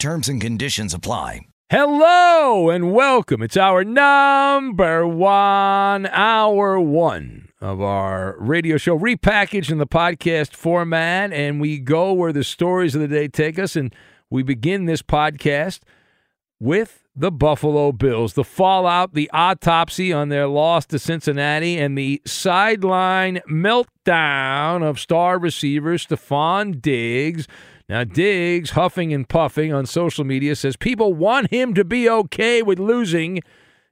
Terms and conditions apply. Hello and welcome. It's our hour one of our radio show, repackaged in the podcast format, and we go where the stories of the day take us, and we begin this podcast with the Buffalo Bills, the fallout, the autopsy on their loss to Cincinnati, and the sideline meltdown of star receiver Stephon Diggs. Now, Diggs, huffing and puffing on social media, says people want him to be okay with losing.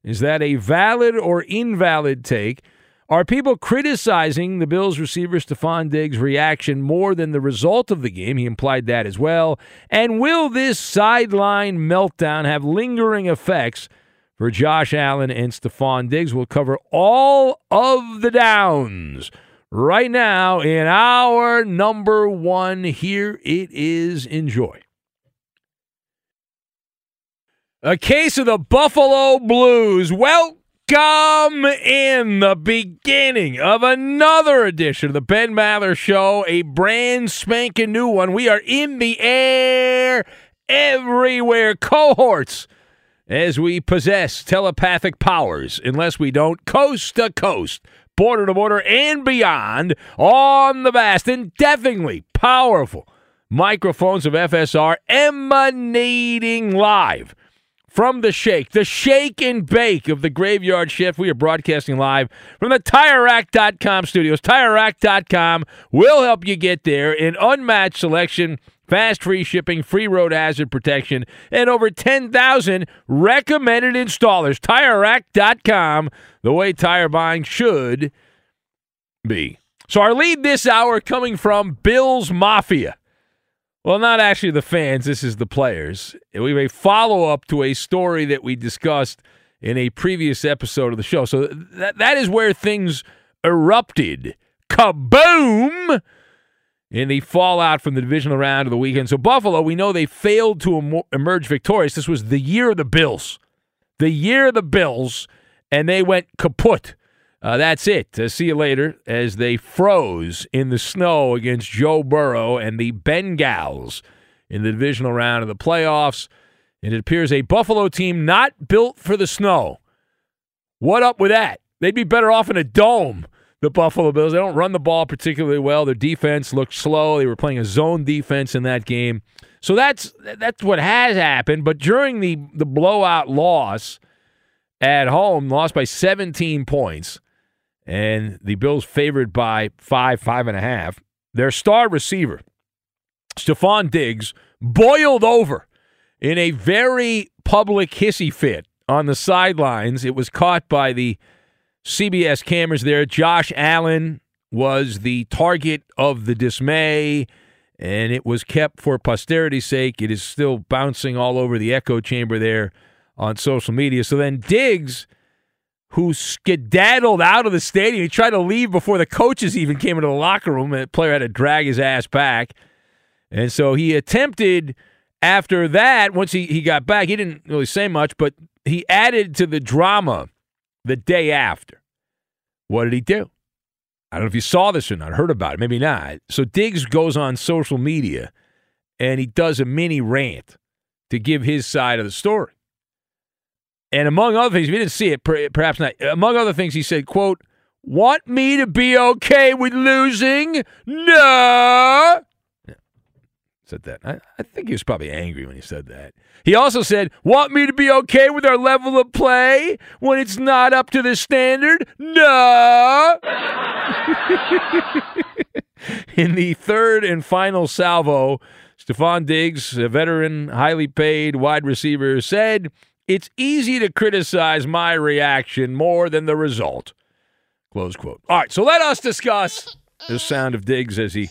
Is that a valid or invalid take? Are people criticizing the Bills receiver Stephon Diggs' reaction more than the result of the game? He implied that as well. And will this sideline meltdown have lingering effects for Josh Allen and Stephon Diggs? We'll cover all of the downs right now in our #1. Here it is. Enjoy. A case of the Buffalo Blues. Welcome in the beginning of another edition of the Ben Maller Show, a brand spanking new one. We are in the air everywhere. Cohorts, as we possess telepathic powers, unless we don't, coast to coast, border to border, and beyond, on the vast and deafeningly powerful microphones of FSR, emanating live from the shake and bake of the graveyard shift. We are broadcasting live from the TireRack.com studios. TireRack.com will help you get there in unmatched selection, fast free shipping, free road hazard protection, and over 10,000 recommended installers. TireRack.com, the way tire buying should be. So our lead this hour coming from Bills Mafia. Well, not actually the fans. This is the players. We have a follow-up to a story that we discussed in a previous episode of the show. So that is where things erupted. Kaboom! In the fallout from the divisional round of the weekend. So Buffalo, we know they failed to emerge victorious. This was the year of the Bills. The year of the Bills, and they went kaput. That's it. See you later, as they froze in the snow against Joe Burrow and the Bengals in the divisional round of the playoffs. And it appears a Buffalo team not built for the snow. What up with that? They'd be better off in a dome. The Buffalo Bills, they don't run the ball particularly well. Their defense looked slow. They were playing a zone defense in that game. So that's what has happened. But during the blowout loss at home, lost by 17 points, and the Bills favored by 5.5, their star receiver, Stephon Diggs, boiled over in a very public hissy fit on the sidelines. It was caught by the CBS cameras there. Josh Allen was the target of the dismay, and it was kept for posterity's sake. It is still bouncing all over the echo chamber there on social media. So then Diggs, who skedaddled out of the stadium, he tried to leave before the coaches even came into the locker room, and the player had to drag his ass back. And so he attempted, after that, once he got back, he didn't really say much, but he added to the drama the day after. What did he do? I don't know if you saw this or not, heard about it, maybe not. So Diggs goes on social media, and he does a mini rant to give his side of the story. And among other things, if you didn't see it, perhaps not, among other things, he said, quote, "Want me to be okay with losing? No!" Yeah, said that. I think he was probably angry when he said that. He also said, "Want me to be okay with our level of play when it's not up to the standard? No!" In the third and final salvo, Stephon Diggs, a veteran, highly paid wide receiver, said, "It's easy to criticize my reaction more than the result." Close quote. All right, so let us discuss the sound of Diggs as he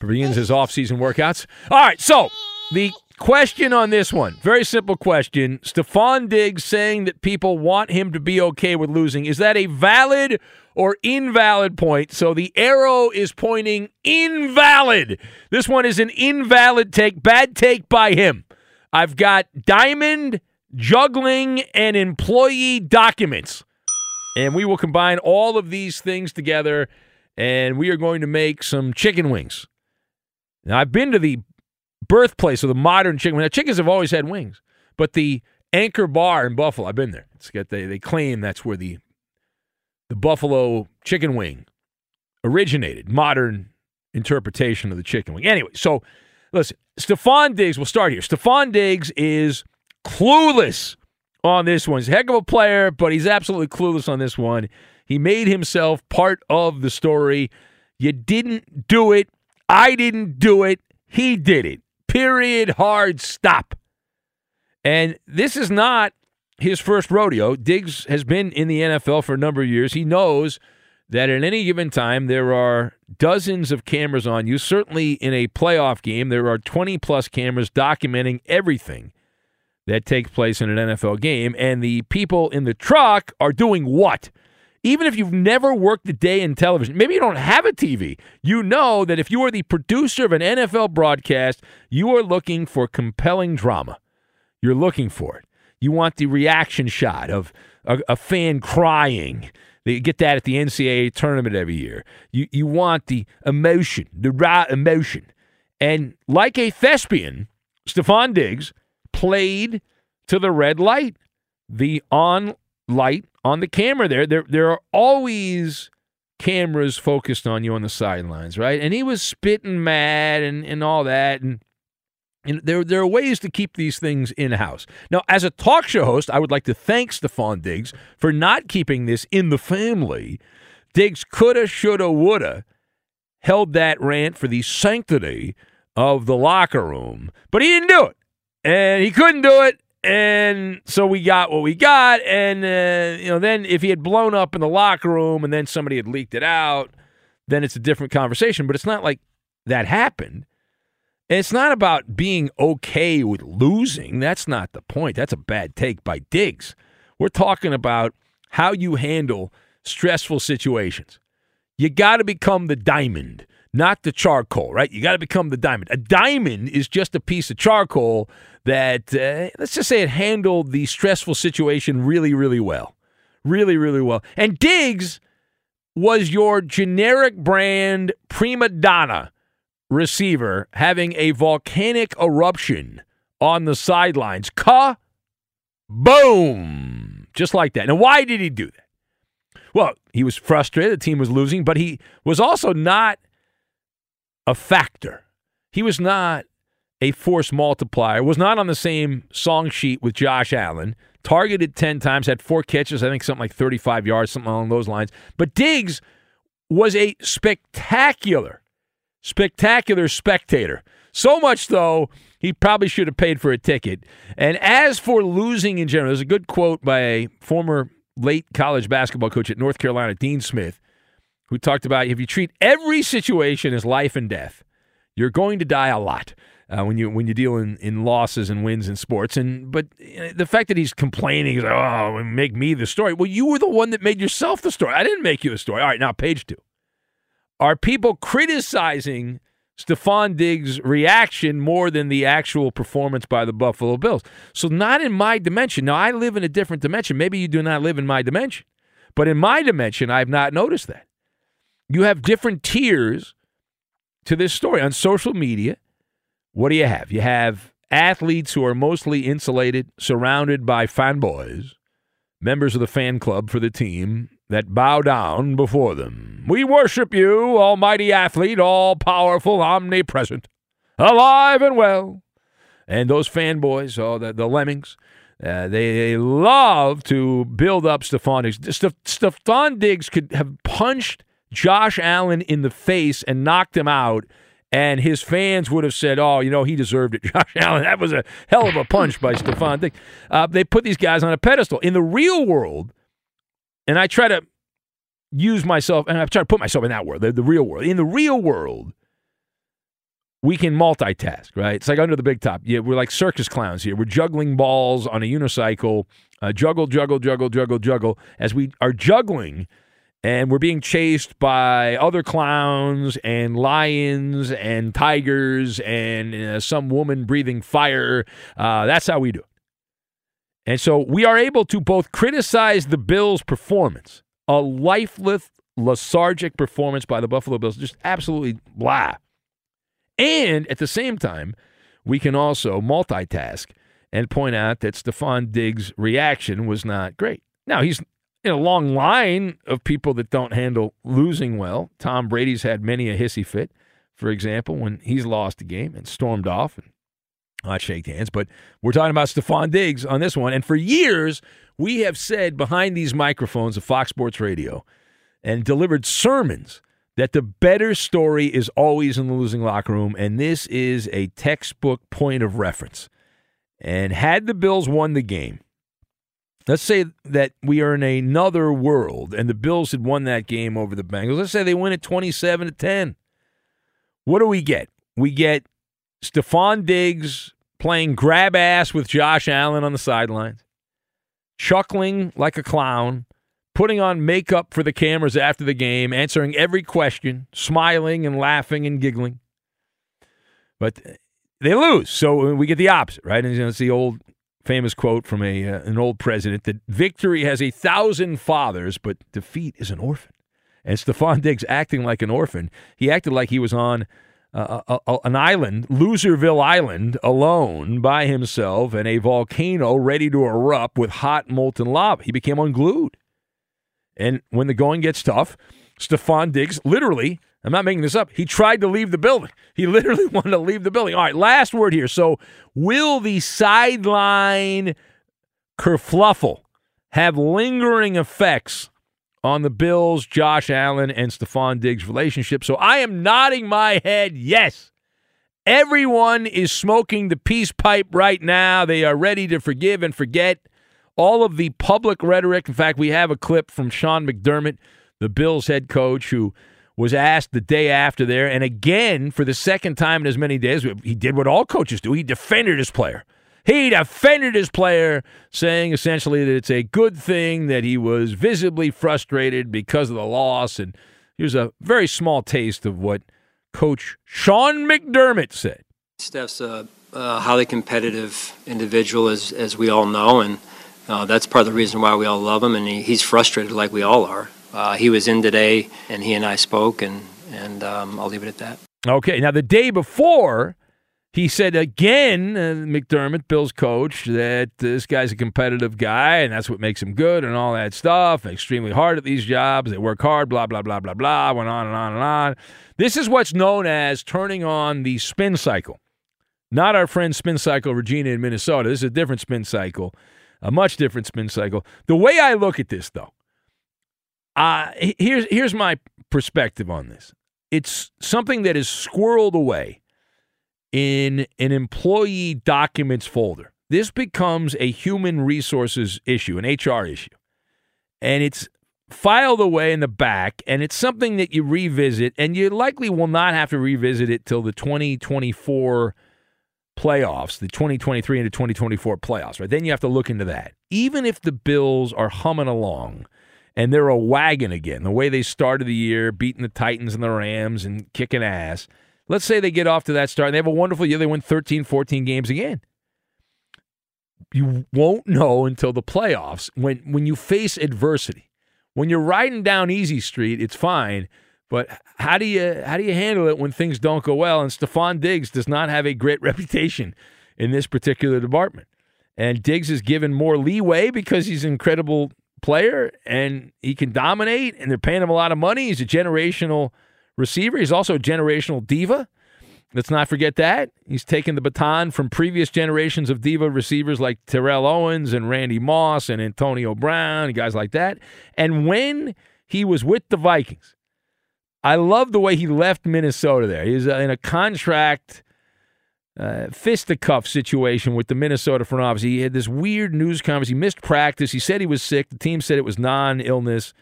begins his offseason workouts. All right, so the question on this one, very simple question. Stephon Diggs saying that people want him to be okay with losing. Is that a valid or invalid point? So the arrow is pointing invalid. This one is an invalid take, bad take by him. I've got diamond, juggling, and employee documents. And we will combine all of these things together, and we are going to make some chicken wings. Now, I've been to the birthplace of the modern chicken wing. Now, chickens have always had wings, but the Anchor Bar in Buffalo, I've been there. It's got they claim that's where the Buffalo chicken wing originated, modern interpretation of the chicken wing. Anyway, so listen, Stephon Diggs, we'll start here. Stephon Diggs is clueless on this one. He's a heck of a player, but he's absolutely clueless on this one. He made himself part of the story. You didn't do it. I didn't do it. He did it. Period. Hard stop. And this is not his first rodeo. Diggs has been in the NFL for a number of years. He knows that at any given time there are dozens of cameras on you. Certainly in a playoff game, there are 20-plus cameras documenting everything that takes place in an NFL game, and the people in the truck are doing what? Even if you've never worked a day in television, maybe you don't have a TV, you know that if you are the producer of an NFL broadcast, you are looking for compelling drama. You're looking for it. You want the reaction shot of a fan crying. They get that at the NCAA tournament every year. You want the emotion, the raw emotion. And like a thespian, Stephon Diggs played to the red light, the on light on the camera there. There are always cameras focused on you on the sidelines, right? And he was spitting mad and all that. And there are ways to keep these things in-house. Now, as a talk show host, I would like to thank Stephon Diggs for not keeping this in the family. Diggs coulda, shoulda, woulda held that rant for the sanctity of the locker room, but he didn't do it. And he couldn't do it, and so we got what we got. And then if he had blown up in the locker room and then somebody had leaked it out, then it's a different conversation. But it's not like that happened. And it's not about being okay with losing. That's not the point. That's a bad take by Diggs. We're talking about how you handle stressful situations. You got to become the diamond, not the charcoal, right? You got to become the diamond. A diamond is just a piece of charcoal that, let's just say, it handled the stressful situation really, really well. Really, really well. And Diggs was your generic brand prima donna receiver having a volcanic eruption on the sidelines. Ka-boom! Just like that. Now, why did he do that? Well, he was frustrated. The team was losing, but he was also not a factor. He was not a force multiplier, was not on the same song sheet with Josh Allen, targeted 10 times, had 4 catches, I think something like 35 yards, something along those lines. But Diggs was a spectacular spectator. So much, though, he probably should have paid for a ticket. And as for losing in general, there's a good quote by a former late college basketball coach at North Carolina, Dean Smith, who talked about if you treat every situation as life and death, You're going to die a lot when you deal in losses and wins in sports. But the fact that he's complaining, he's like, oh, make me the story. Well, you were the one that made yourself the story. I didn't make you the story. All right, now page two. Are people criticizing Stephon Diggs' reaction more than the actual performance by the Buffalo Bills? So not in my dimension. Now, I live in a different dimension. Maybe you do not live in my dimension. But in my dimension, I have not noticed that. You have different tiers to this story. On social media, what do you have? You have athletes who are mostly insulated, surrounded by fanboys, members of the fan club for the team, that bow down before them. We worship you, almighty athlete, all-powerful, omnipresent, alive and well. And those fanboys, the lemmings, they love to build up Stephon Diggs. Stephon Diggs could have punched Josh Allen in the face and knocked him out, and his fans would have said, oh, he deserved it, Josh Allen. That was a hell of a punch by Stephon Diggs. They put these guys on a pedestal. In the real world, and I try to use myself, and I try to put myself in that world, the real world. In the real world, we can multitask, right? It's like under the big top. Yeah, we're like circus clowns here. We're juggling balls on a unicycle, juggle, as we are juggling, and we're being chased by other clowns and lions and tigers and some woman breathing fire. That's how we do it. And so we are able to both criticize the Bills' performance, a lifeless, lethargic performance by the Buffalo Bills, just absolutely blah. And at the same time, we can also multitask and point out that Stephon Diggs' reaction was not great. Now, he's in a long line of people that don't handle losing well. Tom Brady's had many a hissy fit, for example, when he's lost a game and stormed off and not shake hands, but we're talking about Stephon Diggs on this one. And for years, we have said behind these microphones of Fox Sports Radio and delivered sermons that the better story is always in the losing locker room, and this is a textbook point of reference. And had the Bills won the game, let's say that we are in another world and the Bills had won that game over the Bengals. Let's say they win it 27-10. What do we get? We get Stephon Diggs playing grab ass with Josh Allen on the sidelines, chuckling like a clown, putting on makeup for the cameras after the game, answering every question, smiling and laughing and giggling. But they lose, so we get the opposite, right? And it's the old famous quote from an old president that victory has 1,000 fathers, but defeat is an orphan. And Stephon Diggs acting like an orphan. He acted like he was on an island, Loserville Island, alone by himself and a volcano ready to erupt with hot molten lava. He became unglued. And when the going gets tough, Stephon Diggs literally, I'm not making this up, he tried to leave the building. He literally wanted to leave the building. All right, last word here. So will the sideline kerfluffle have lingering effects on the Bills, Josh Allen, and Stephon Diggs' relationship? So I am nodding my head, yes. Everyone is smoking the peace pipe right now. They are ready to forgive and forget all of the public rhetoric. In fact, we have a clip from Sean McDermott, the Bills head coach, who was asked the day after there, and again, for the second time in as many days, he did what all coaches do. He defended his player. He defended his player, saying essentially that it's a good thing that he was visibly frustrated because of the loss. And here's a very small taste of what Coach Sean McDermott said. Steph's a highly competitive individual, as we all know, and that's part of the reason why we all love him. And he's frustrated like we all are. He was in today, and he and I spoke, and I'll leave it at that. Okay, now the day before, he said again, McDermott, Bill's coach, that this guy's a competitive guy and that's what makes him good and all that stuff. Extremely hard at these jobs. They work hard, blah, blah, blah, blah, blah. Went on and on and on. This is what's known as turning on the spin cycle. Not our friend Spin Cycle Regina in Minnesota. This is a different spin cycle, a much different spin cycle. The way I look at this, though, here's my perspective on this. It's something that is squirreled away in an employee documents folder. This becomes a human resources issue, an HR issue. And it's filed away in the back, and it's something that you revisit, and you likely will not have to revisit it till the 2024 playoffs, the 2023 into 2024 playoffs, right? Then you have to look into that. Even if the Bills are humming along and they're a wagon again, the way they started the year, beating the Titans and the Rams and kicking ass, let's say they get off to that start and they have a wonderful year, they win 13, 14 games again. You won't know until the playoffs when you face adversity. When you're riding down easy street, it's fine, but how do you handle it when things don't go well? And Stephon Diggs does not have a great reputation in this particular department. And Diggs is given more leeway because he's an incredible player and he can dominate, and they're paying him a lot of money. He's a generational receiver. He's also a generational diva. Let's not forget that. He's taken the baton from previous generations of diva receivers like Terrell Owens and Randy Moss and Antonio Brown and guys like that. And when he was with the Vikings, I love the way he left Minnesota there. He's in a contract fisticuff situation with the Minnesota front office. He had this weird news conference. He missed practice. He said he was sick. The team said it was non-illness.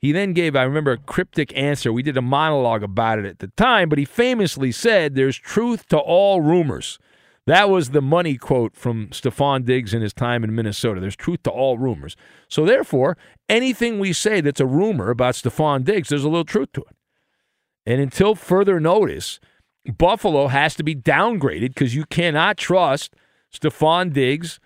He then gave, I remember, a cryptic answer. We did a monologue about it at the time, but he famously said, "There's truth to all rumors." That was the money quote from Stephon Diggs in his time in Minnesota. There's truth to all rumors. So therefore, anything we say that's a rumor about Stephon Diggs, there's a little truth to it. And until further notice, Buffalo has to be downgraded because you cannot trust Stephon Diggs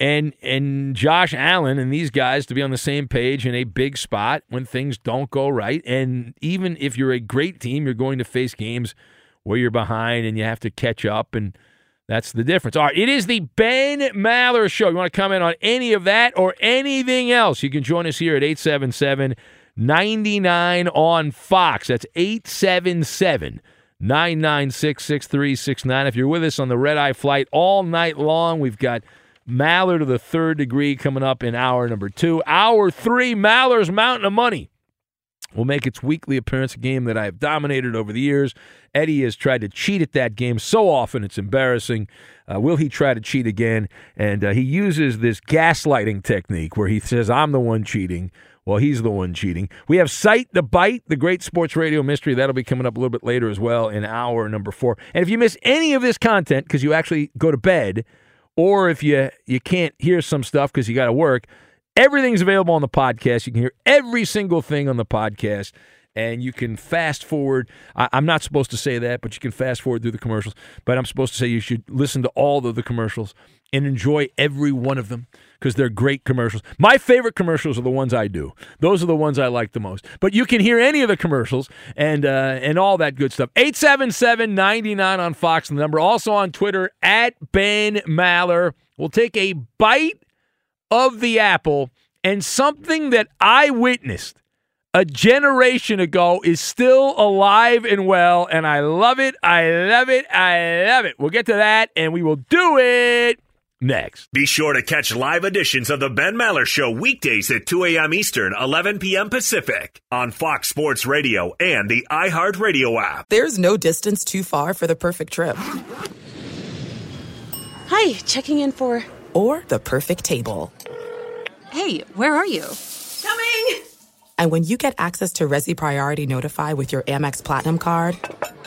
and Josh Allen and these guys to be on the same page in a big spot when things don't go right. And even if you're a great team, you're going to face games where you're behind and you have to catch up, and that's the difference. All right, it is the Ben Maller Show. You want to comment on any of that or anything else, you can join us here at 877-99 on Fox. That's 877-996-6369. If you're with us on the red-eye flight all night long, we've got Maller to the Third Degree coming up in hour number 2. Hour 3, Maller's Mountain of Money will make its weekly appearance, a game that I have dominated over the years. Eddie has tried to cheat at that game so often it's embarrassing. Will he try to cheat again? And he uses this gaslighting technique where he says, I'm the one cheating. Well, he's the one cheating. We have Sight the Bite, the great sports radio mystery. That'll be coming up a little bit later as well in hour number 4. And if you miss any of this content because you actually go to bed, or if you can't hear some stuff because you got to work, everything's available on the podcast. You can hear every single thing on the podcast, and you can fast forward. I'm not supposed to say that, but you can fast forward through the commercials. But I'm supposed to say you should listen to all of the commercials and enjoy every one of them because they're great commercials. My favorite commercials are the ones I do. Those are the ones I like the most. But you can hear any of the commercials and all that good stuff. 877-99 on Fox, the number. Also on Twitter, at Ben Maller. We'll take a bite of the apple, and something that I witnessed a generation ago is still alive and well, and I love it, I love it, I love it. We'll get to that, and we will do it next. Be sure to catch live editions of the Ben Maller Show weekdays at 2 a.m. Eastern, 11 p.m. Pacific on Fox Sports Radio and the iHeartRadio app. There's no distance too far for the perfect trip. Hi, checking in for... Or the perfect table. Hey, where are you? Coming! And when you get access to Resy Priority Notify with your Amex Platinum card.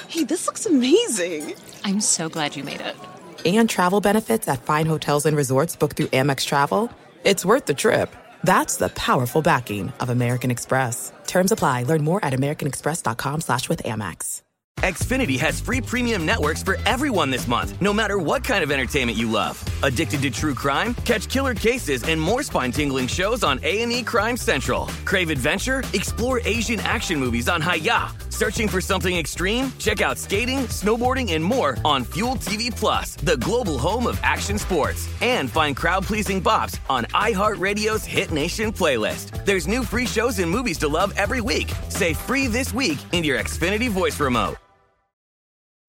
Hey, this looks amazing. I'm so glad you made it. And travel benefits at fine hotels and resorts booked through Amex Travel. It's worth the trip. That's the powerful backing of American Express. Terms apply. Learn more at americanexpress.com/withAmex. Xfinity has free premium networks for everyone this month, no matter what kind of entertainment you love. Addicted to true crime? Catch killer cases and more spine-tingling shows on A&E Crime Central. Crave adventure? Explore Asian action movies on Hiyah. Searching for something extreme? Check out skating, snowboarding, and more on Fuel TV Plus, the global home of action sports. And find crowd-pleasing bops on iHeartRadio's Hit Nation playlist. There's new free shows and movies to love every week. Say free this week in your Xfinity voice remote.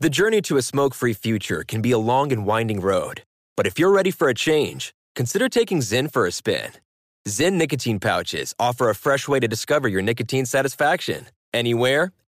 The journey to a smoke-free future can be a long and winding road. But if you're ready for a change, consider taking Zyn for a spin. Zyn nicotine pouches offer a fresh way to discover your nicotine satisfaction. Anywhere,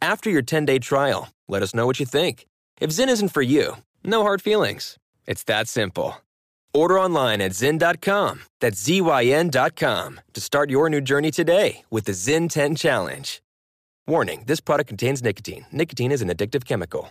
After your 10-day trial, let us know what you think. If Zyn isn't for you, no hard feelings. It's that simple. Order online at Zyn.com. That's Z-Y-N.com to start your new journey today with the Zyn 10 Challenge. Warning, this product contains nicotine. Nicotine is an addictive chemical.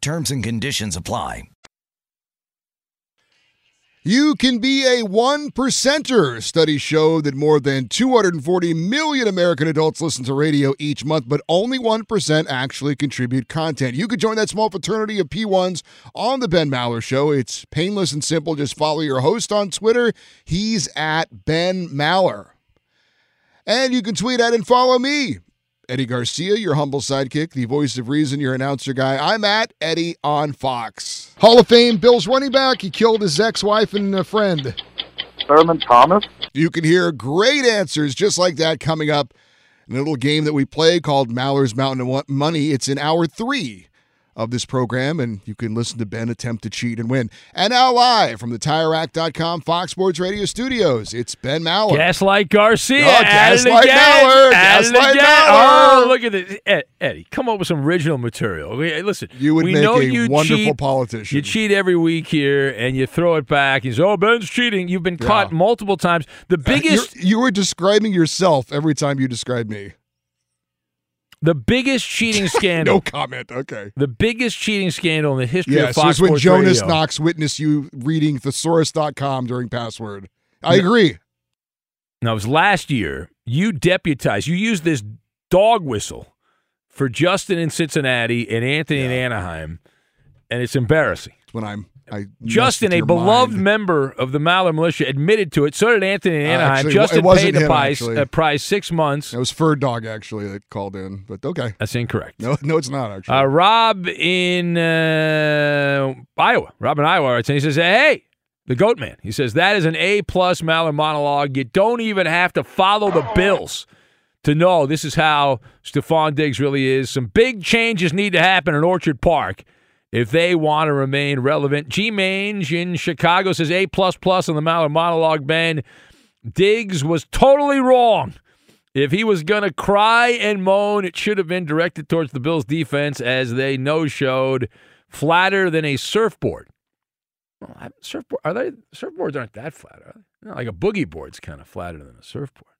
Terms and conditions apply. You can be a one-percenter. Studies show that more than 240 million American adults listen to radio each month, but only 1% actually contribute content. You could join that small fraternity of P1s on The Ben Maller Show. It's painless and simple. Just follow your host on Twitter. He's at Ben Maller. And you can tweet at and follow me, Eddie Garcia, your humble sidekick, the voice of reason, your announcer guy. I'm at Eddie on Fox. Hall of Fame Bills running back. He killed his ex-wife and a friend. Thurman Thomas. You can hear great answers just like that coming up in a little game that we play called Maller's Mountain of Money. It's in hour 3 of this program, and you can listen to Ben attempt to cheat and win. And now live from the TireRack.com Fox Sports Radio studios, it's Ben Maller. Gaslight Garcia. Oh, Gaslight Maller. Gaslight Maller. Oh, look at this. Eddie, come up with some original material. Listen, you would make a wonderful politician. You cheat every week here, and you throw it back. You say, oh, Ben's cheating. You've been caught multiple times. The biggest... You were describing yourself every time you described me. The biggest cheating scandal. No comment. Okay. The biggest cheating scandal in the history of Fox Sports Radio. Yes, when Jonas Knox witnessed you reading thesaurus.com during Password. I agree. Now, it was last year. You deputized. You used this dog whistle for Justin in Cincinnati and Anthony in Anaheim, and it's embarrassing. It's when Justin, a beloved member of the Maller Militia, admitted to it. So did Anthony in Anaheim. Actually, Justin paid the price 6 months. It was Fur Dog, actually, that called in. But okay. That's incorrect. No, it's not, actually. Rob in Iowa. Rob in Iowa. And he says, hey, the Goat Man. He says, that is an A-plus Maller monologue. You don't even have to follow the Bills to know this is how Stephon Diggs really is. Some big changes need to happen in Orchard Park if they want to remain relevant. G. Mange in Chicago says A++ on the Maller monologue, Ben. Diggs was totally wrong. If he was going to cry and moan, it should have been directed towards the Bills' defense as they no-showed flatter than a surfboard. Well, surfboards aren't that flat, are they? No, like a boogie board's kind of flatter than a surfboard.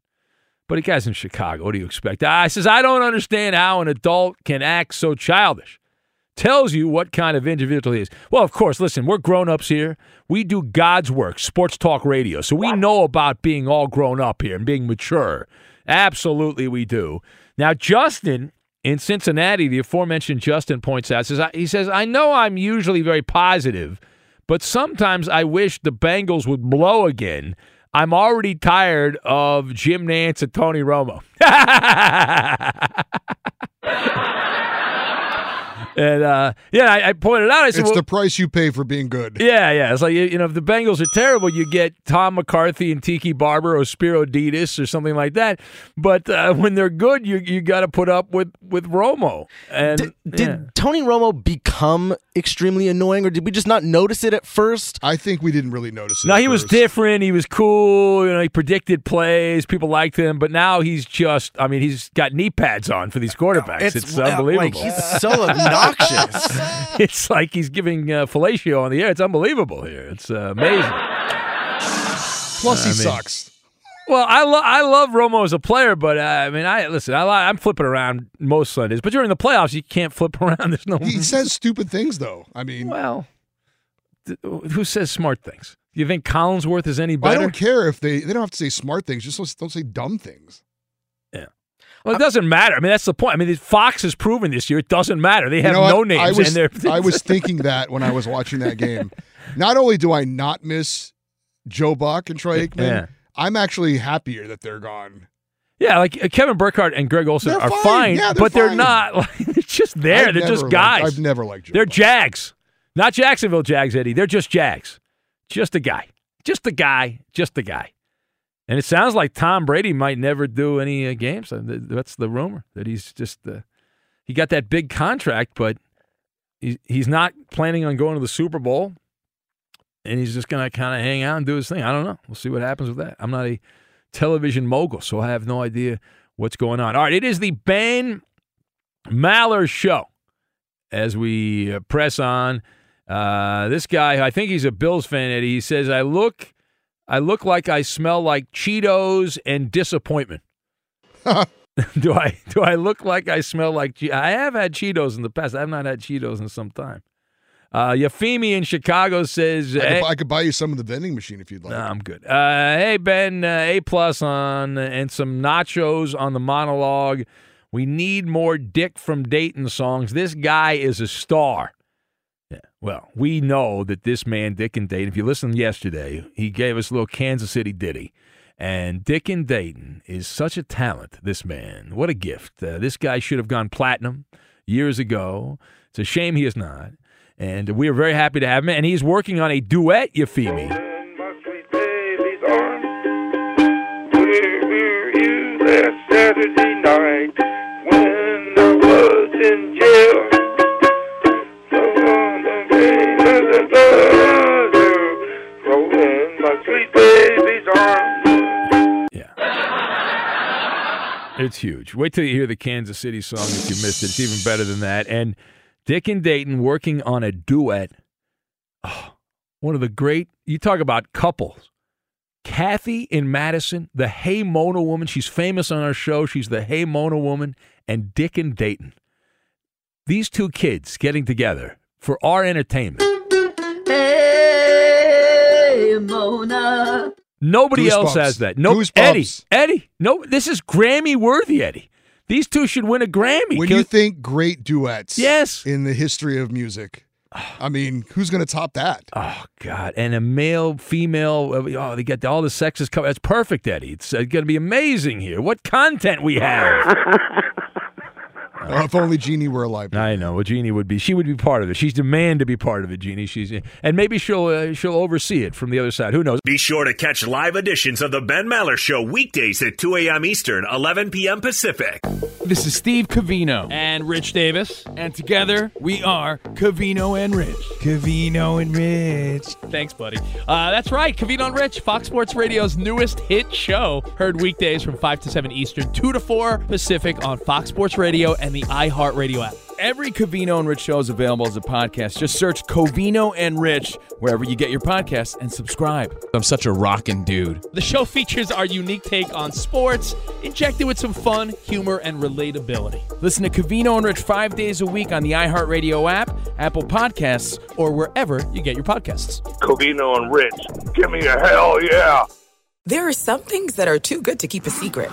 But the guy's in Chicago. What do you expect? I says, I don't understand how an adult can act so childish. Tells you what kind of individual he is. Well, of course, listen, we're grown-ups here. We do God's work, sports talk radio, so we know about being all grown up here and being mature. Absolutely we do. Now, Justin in Cincinnati, the aforementioned Justin points out, he says, I know I'm usually very positive, but sometimes I wish the Bengals would blow again. I'm already tired of Jim Nantz and Tony Romo. And, I pointed out. I said, it's the price you pay for being good. Yeah. It's like, if the Bengals are terrible, you get Tom McCarthy and Tiki Barber or Spiro Ditas or something like that. But when they're good, you got to put up with Romo. And did Tony Romo become extremely annoying, or did we just not notice it at first? I think we didn't really notice it. No, he was different. He was cool. He predicted plays. People liked him. But now he's just, he's got knee pads on for these quarterbacks. It's unbelievable. Like, he's so obnoxious. It's like he's giving fellatio on the air. It's unbelievable here. It's amazing. Plus, he sucks. Well, I love Romo as a player, but I'm flipping around most Sundays. But during the playoffs, you can't flip around. He says stupid things, though. Well, who says smart things? You think Collinsworth is any better? I don't care if they don't have to say smart things. Just don't say dumb things. Yeah. Well, it doesn't matter. I mean, that's the point. I mean, Fox has proven this year it doesn't matter. They have no names. I was thinking that when I was watching that game. Not only do I not miss Joe Buck and Troy Aikman, I'm actually happier that they're gone. Yeah, like Kevin Burkhardt and Greg Olsen are fine, but they're not. Like, they're just there. They're just guys. I've never liked Joe Buck. They're Jags. Not Jacksonville Jags, Eddie. They're just Jags. Just a guy. Just a guy. Just a guy. And it sounds like Tom Brady might never do any games. That's the rumor, that he's just he got that big contract, but he's not planning on going to the Super Bowl, and he's just going to kind of hang out and do his thing. I don't know. We'll see what happens with that. I'm not a television mogul, so I have no idea what's going on. All right, it is the Ben Maller Show as we press on. This guy, I think he's a Bills fan, Eddie. He says, I look like I smell like Cheetos and disappointment. Do I look like I smell like Cheetos? I have had Cheetos in the past. I have not had Cheetos in some time. Yafimi in Chicago says, I could buy you some of the vending machine if you'd like. No, I'm good. Hey, Ben, A+ on and some nachos on the monologue. We need more Dick from Dayton songs. This guy is a star. Yeah, well, we know that this man, Dick and Dayton, if you listened yesterday, he gave us a little Kansas City ditty. And Dick and Dayton is such a talent, this man. What a gift. This guy should have gone platinum years ago. It's a shame he is not. And we are very happy to have him. And he's working on a duet, Yafimi. My sweet baby's arms. Where were you last Saturday night when I was in jail? It's huge. Wait till you hear the Kansas City song if you missed it. It's even better than that. And Dick and Dayton working on a duet. Oh, one of the great, you talk about couples. Kathy in Madison, the Hey Mona woman. She's famous on our show. She's the Hey Mona woman. And Dick and Dayton. These two kids getting together for our entertainment. Hey Mona. Nobody else has that. No, Eddie. No, this is Grammy worthy, Eddie. These two should win a Grammy. When you think great duets, yes, in the history of music, I mean, who's going to top that? Oh God! And a male, female. Oh, they got all the sexes covered. That's perfect, Eddie. It's going to be amazing here. What content we have! If only Jeannie were alive. I know. Well, Jeannie would be. She would be part of it. She's demand to be part of it, Jeannie. And maybe she'll oversee it from the other side. Who knows? Be sure to catch live editions of the Ben Maller Show weekdays at 2 a.m. Eastern, 11 p.m. Pacific. This is Steve Covino. And Rich Davis. And together, we are Covino and Rich. Covino and Rich. Thanks, buddy. That's right. Covino and Rich, Fox Sports Radio's newest hit show. Heard weekdays from 5 to 7 Eastern, 2 to 4 Pacific on Fox Sports Radio and the iHeartRadio app. Every Covino and Rich show is available as a podcast. Just search Covino and Rich wherever you get your podcasts and subscribe. I'm such a rockin' dude. The show features our unique take on sports, injected with some fun, humor, and relatability. Listen to Covino and Rich 5 days a week on the iHeartRadio app, Apple Podcasts, or wherever you get your podcasts. Covino and Rich, give me a hell yeah! There are some things that are too good to keep a secret.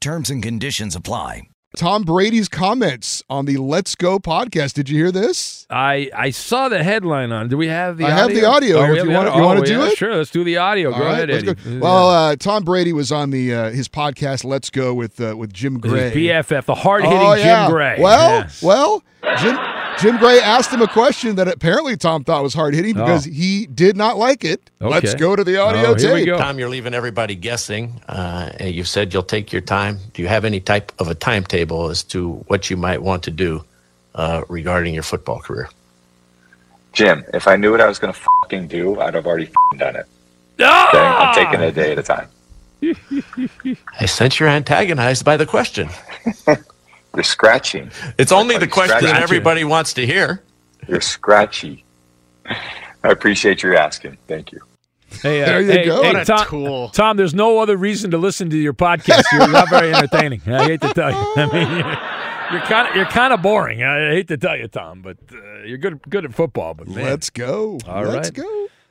Terms and conditions apply. Tom Brady's comments on the Let's Go podcast. Did you hear this? I saw the headline on it. Do we have the audio? I have the audio. If you want to do it? Sure, let's do the audio. Go ahead, Eddie. Well, Tom Brady was on the his podcast, Let's Go, with Jim Gray. His BFF, the hard-hitting Jim Gray. Well, Jim Gray asked him a question that apparently Tom thought was hard-hitting because he did not like it. Okay. Let's go to the audio tape. Tom, you're leaving everybody guessing. You said you'll take your time. Do you have any type of a timetable as to what you might want to do regarding your football career? Jim, if I knew what I was going to fucking do, I'd have already fucking done it. Okay? I'm taking it a day at a time. I sense you're antagonized by the question. You're scratching. It's only the question that everybody wants to hear. You're scratchy. I appreciate your asking. Thank you. Hey, there you go. Hey, Tom, there's no other reason to listen to your podcast. You're not very entertaining. I hate to tell you. I mean, you're kind of boring. I hate to tell you, Tom, but you're good at football. But man. Let's go. All right. Let's go.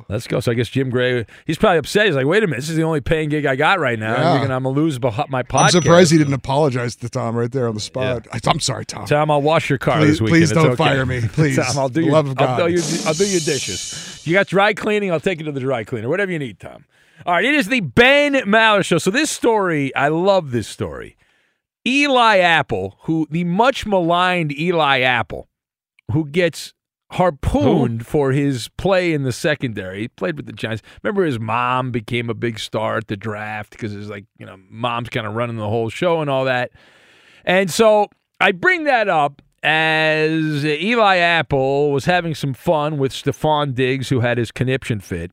Let's go. So I guess Jim Gray, he's probably upset. He's like, wait a minute, this is the only paying gig I got right now. Yeah. I'm going to lose my podcast. I'm surprised he didn't apologize to Tom right there on the spot. Yeah. I'm sorry, Tom. Tom, I'll wash your car this weekend. Please don't fire me. Please. Tom, I'll do your dishes. You got dry cleaning, I'll take you to the dry cleaner. Whatever you need, Tom. All right, it is the Ben Maller Show. So this story, I love this story. Eli Apple, the much maligned Eli Apple, who gets harpooned for his play in the secondary. He played with the Giants. Remember, his mom became a big star at the draft because it's like, mom's kind of running the whole show and all that. And so I bring that up as Eli Apple was having some fun with Stephon Diggs, who had his conniption fit.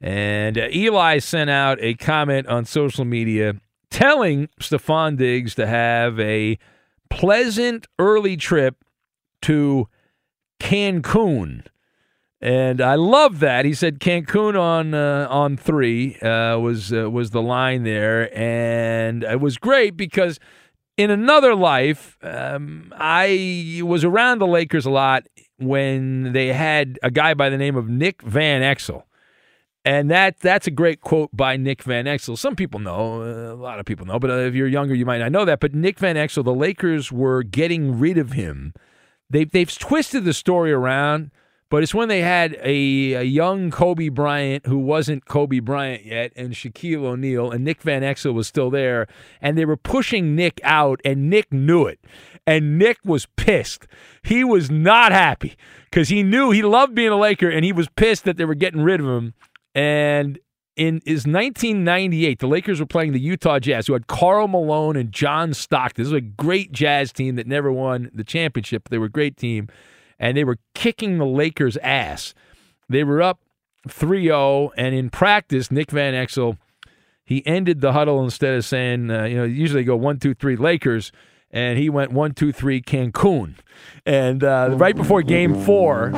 And Eli sent out a comment on social media telling Stephon Diggs to have a pleasant early trip to Cancun. And I love that. He said Cancun on 3 was the line there. And it was great because in another life, I was around the Lakers a lot when they had a guy by the name of Nick Van Exel. And that's a great quote by Nick Van Exel. Some people know, a lot of people know, but if you're younger, you might not know that. But Nick Van Exel, the Lakers were getting rid of him. They've twisted the story around, but it's when they had a young Kobe Bryant who wasn't Kobe Bryant yet, and Shaquille O'Neal, and Nick Van Exel was still there, and they were pushing Nick out, and Nick knew it. And Nick was pissed. He was not happy because he knew he loved being a Laker, and he was pissed that they were getting rid of him. And in 1998, the Lakers were playing the Utah Jazz, who had Karl Malone and John Stockton. This was a great Jazz team that never won the championship. They were a great team, and they were kicking the Lakers' ass. They were up 3-0, and in practice, Nick Van Exel, he ended the huddle instead of saying, usually they go 1, 2, 3 Lakers, and he went 1, 2, 3 Cancun. And right before Game 4,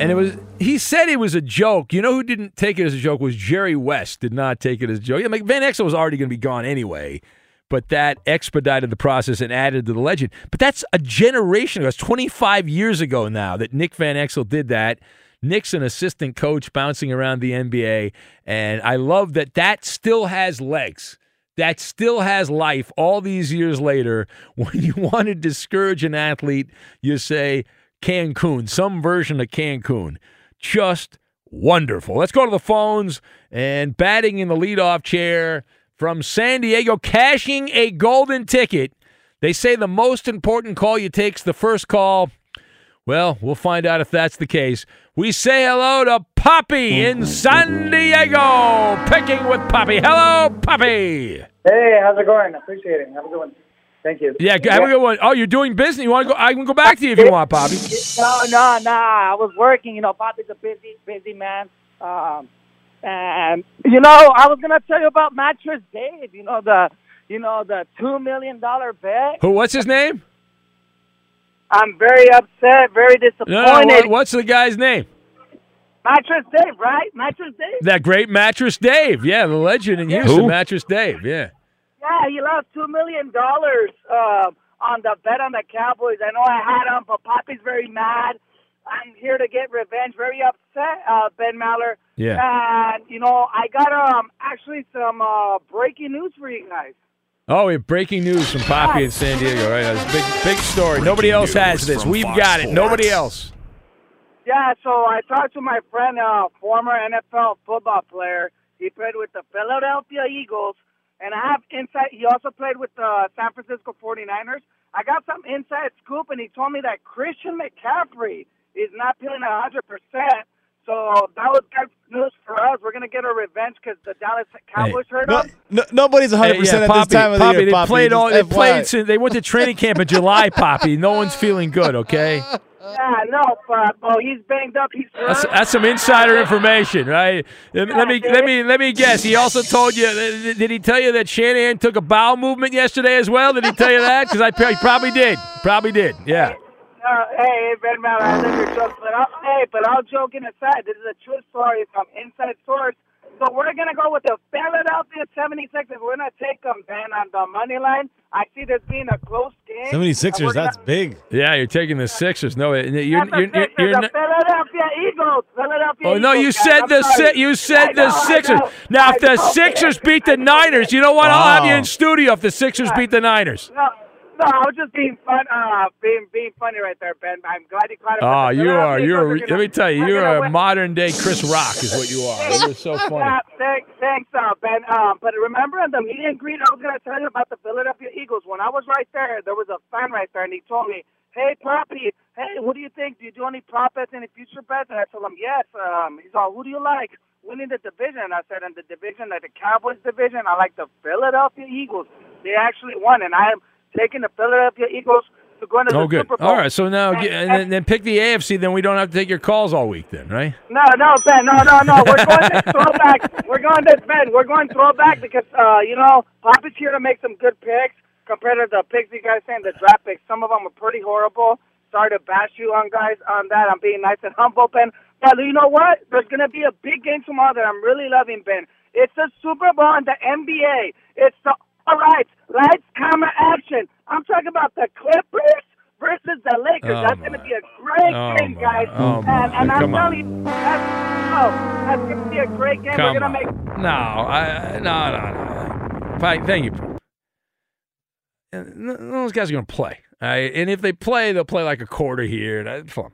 and it was... He said it was a joke. You know who didn't take it as a joke was Jerry West did not take it as a joke. Yeah, Van Exel was already going to be gone anyway, but that expedited the process and added to the legend. But that's a generation ago. It's 25 years ago now that Nick Van Exel did that. Nick's an assistant coach bouncing around the NBA, and I love that that still has legs. That still has life all these years later. When you want to discourage an athlete, you say Cancun, some version of Cancun. Just wonderful. Let's go to the phones, and batting in the leadoff chair from San Diego, cashing a golden ticket. They say the most important call you take's the first call. Well, we'll find out if that's the case. We say hello to Poppy in San Diego. Picking with Poppy. Hello, Poppy. Hey, how's it going? Appreciate it. Have a good one. Thank you. Yeah, have a good one. Oh, you're doing business. You want to go? I can go back to you if you want, Poppy. No. I was working. You know, Poppy's a busy man. And you know, I was gonna tell you about Mattress Dave. You know the $2 million bet. Who? What's his name? I'm very upset, very disappointed. No, what's the guy's name? Mattress Dave, right? Mattress Dave? That great Mattress Dave. Yeah, the legend in Houston, who? Mattress Dave, yeah. Yeah, he lost $2 million on the bet on the Cowboys. I know I had him, but Poppy's very mad. I'm here to get revenge, very upset, Ben Maller. Yeah. And, you know, I got actually some breaking news for you guys. Oh, we have breaking news from Poppy in San Diego, right? That's a big story. Breaking Nobody else has this. We've Fox got it. Sports. Nobody else. Yeah, so I talked to my friend, former NFL football player. He played with the Philadelphia Eagles, and I have insight. He also played with the San Francisco 49ers. I got some inside scoop, and he told me that Christian McCaffrey is not feeling 100%. So that was good news for us. We're going to get a revenge because the Dallas Cowboys hurt us. No, nobody's 100% at Poppy, this time of the year, Poppy. They went to training camp in July, Poppy. No one's feeling good, okay? Yeah, no, but he's banged up. He's hurt. That's some insider information, right? Let me guess. He also told you. Did he tell you that Shanahan took a bowel movement yesterday as well? Did he tell you that? Because he probably did. Yeah. Hey, Ben Maller, I love your jokes, but all joking aside, this is a true story from Inside Source. So we're going to go with the Philadelphia 76ers. We're going to take them, Ben, on the money line. I see this being a close game. 76ers, that's big. Yeah, you're taking the Sixers. No, you're the Philadelphia Eagles. Oh, no, you said the Sixers. Now, if the Sixers beat the Niners, you know what? I'll have you in studio if the Sixers beat the Niners. No, I was just being fun, being funny right there, Ben. I'm glad you caught it. Oh, you are. Let me tell you, you are a modern-day Chris Rock is what you are. You're so funny. Thanks, Ben. But remember in the meet and greet, I was going to tell you about the Philadelphia Eagles. When I was right there was a fan right there, and he told me, hey, Poppy, hey, what do you think? Do you do any prop bets, any future bets? And I told him, yes. He's all, who do you like? Winning the division. And I said, in the division, like the Cowboys division, I like the Philadelphia Eagles. They actually won, and I am taking the Philadelphia Eagles to go into the Super Bowl. All right, so now and then pick the AFC. Then we don't have to take your calls all week, then, right? No, Ben, no. We're going to throwback. We're going to Ben. We're going throwback because Poppy's here to make some good picks compared to the picks you guys saying the draft picks. Some of them were pretty horrible. Sorry to bash you on guys on that. I'm being nice and humble, Ben. But you know what? There's going to be a big game tomorrow that I'm really loving, Ben. It's the Super Bowl and the NBA. It's the all right, lights, camera, action. I'm talking about the Clippers versus the Lakers. That's going to be a great game, guys. And I'm telling you, that's going to be a great game. We're going to make. No. Fine, thank you. And those guys are going to play. And if they play, they'll play like a quarter here. That's fun.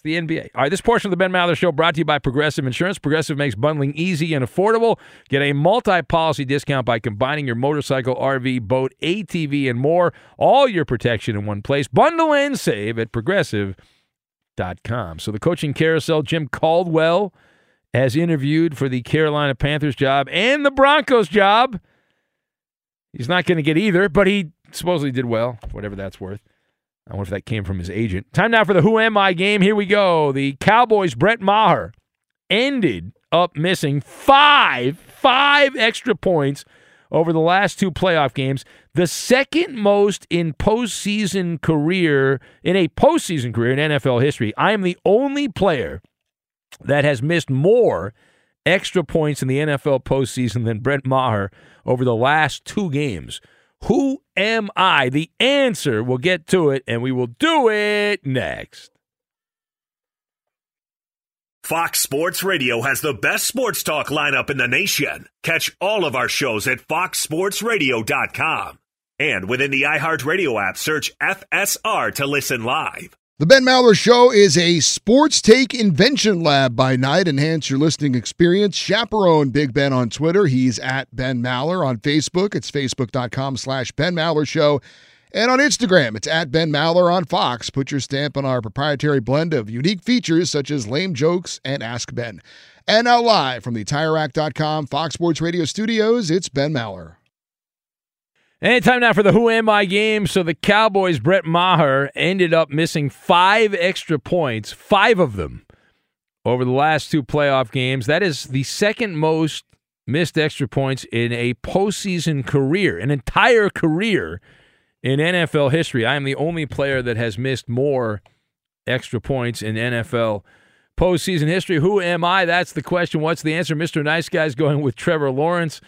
It's the NBA. All right, this portion of the Ben Maller Show brought to you by Progressive Insurance. Progressive makes bundling easy and affordable. Get a multi-policy discount by combining your motorcycle, RV, boat, ATV, and more. All your protection in one place. Bundle and save at Progressive.com. So the coaching carousel, Jim Caldwell has interviewed for the Carolina Panthers job and the Broncos job. He's not going to get either, but he supposedly did well, whatever that's worth. I wonder if that came from his agent. Time now for the Who Am I game. Here we go. The Cowboys' Brett Maher ended up missing five extra points over the last two playoff games, the second most in a postseason career in NFL history. I am the only player that has missed more extra points in the NFL postseason than Brett Maher over the last two games. Who am I? The answer, we'll get to it, and we will do it next. Fox Sports Radio has the best sports talk lineup in the nation. Catch all of our shows at foxsportsradio.com. And within the iHeartRadio app, search FSR to listen live. The Ben Maller Show is a sports take invention lab by night. Enhance your listening experience. Chaperone Big Ben on Twitter. He's at Ben Maller. On Facebook, it's facebook.com/Ben Maller Show. And on Instagram, it's at Ben Maller on Fox. Put your stamp on our proprietary blend of unique features such as lame jokes and Ask Ben. And now live from the TireRack.com Fox Sports Radio studios, it's Ben Maller. And time now for the Who Am I game. So the Cowboys' Brett Maher ended up missing 5 extra points, 5 of them, over the last 2 playoff games. That is the second most missed extra points in a postseason career, an entire career in NFL history. I am the only player that has missed more extra points in NFL postseason history. Who am I? That's the question. What's the answer? Mr. Nice Guy's going with Trevor Lawrence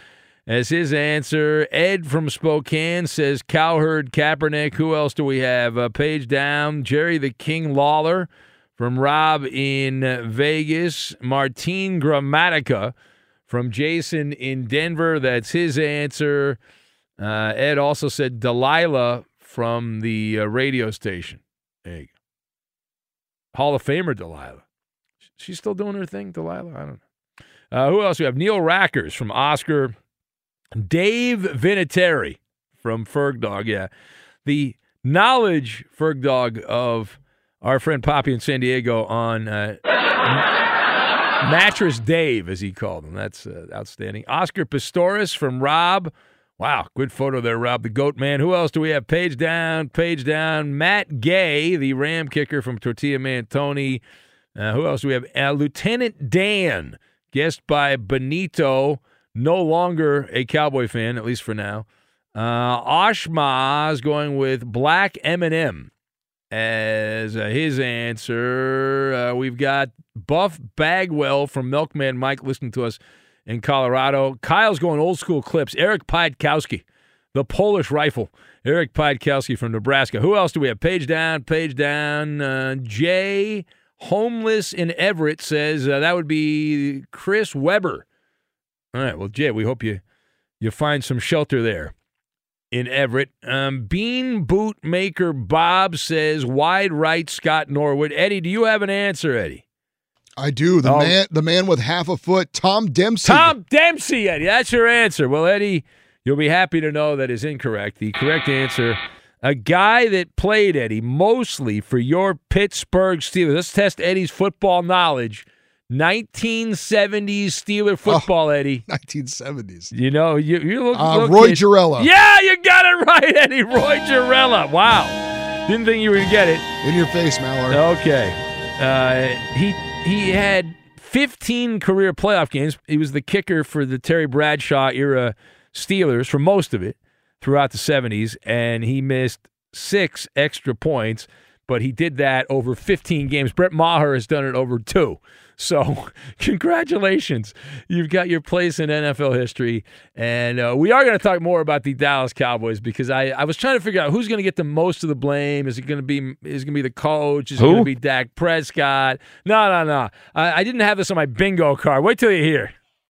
as his answer. Ed from Spokane says Cowherd, Kaepernick. Who else do we have? Page down. Jerry the King Lawler from Rob in Vegas. Martine Gramatica from Jason in Denver. That's his answer. Ed also said Delilah from the radio station. There you go. Hall of Famer Delilah. She's still doing her thing, Delilah? I don't know. Who else do we have? Neil Rackers from Oscar. Dave Vinatieri from Ferg Dog. Yeah. The knowledge, Ferg Dog, of our friend Poppy in San Diego on Mattress Dave, as he called him. That's outstanding. Oscar Pistorius from Rob. Wow, good photo there, Rob, the goat man. Who else do we have? Page down. Matt Gay, the Ram kicker from Tortilla Man Tony. Who else do we have? Lieutenant Dan, guessed by Benito, no longer a Cowboy fan, at least for now. Oshma is going with Black Eminem as his answer. We've got Buff Bagwell from Milkman Mike listening to us in Colorado. Kyle's going old school clips. Eric Podkowski, the Polish rifle. Eric Podkowski from Nebraska. Who else do we have? Page down. Jay Homeless in Everett says that would be Chris Weber. All right, well, Jay, we hope you find some shelter there in Everett. Bean Boot Maker Bob says wide right Scott Norwood. Eddie, do you have an answer, Eddie? I do. The man with half a foot, Tom Dempsey. Tom Dempsey, Eddie. That's your answer. Well, Eddie, you'll be happy to know that is incorrect. The correct answer, a guy that played, Eddie, mostly for your Pittsburgh Steelers. Let's test Eddie's football knowledge. 1970s Steeler football, Eddie. 1970s. You know, you look at Roy Jurella. Yeah, you got it right, Eddie. Roy Jurella. Wow. Didn't think you were going to get it. In your face, Mallard. Okay. He had 15 career playoff games. He was the kicker for the Terry Bradshaw-era Steelers for most of it throughout the 70s, and he missed 6 extra points, but he did that over 15 games. Brett Maher has done it over 2. So congratulations. You've got your place in NFL history, and we are going to talk more about the Dallas Cowboys because I was trying to figure out who's going to get the most of the blame. Is it going to be the coach? Is it going to be Dak Prescott? No. I didn't have this on my bingo card. Wait till you hear.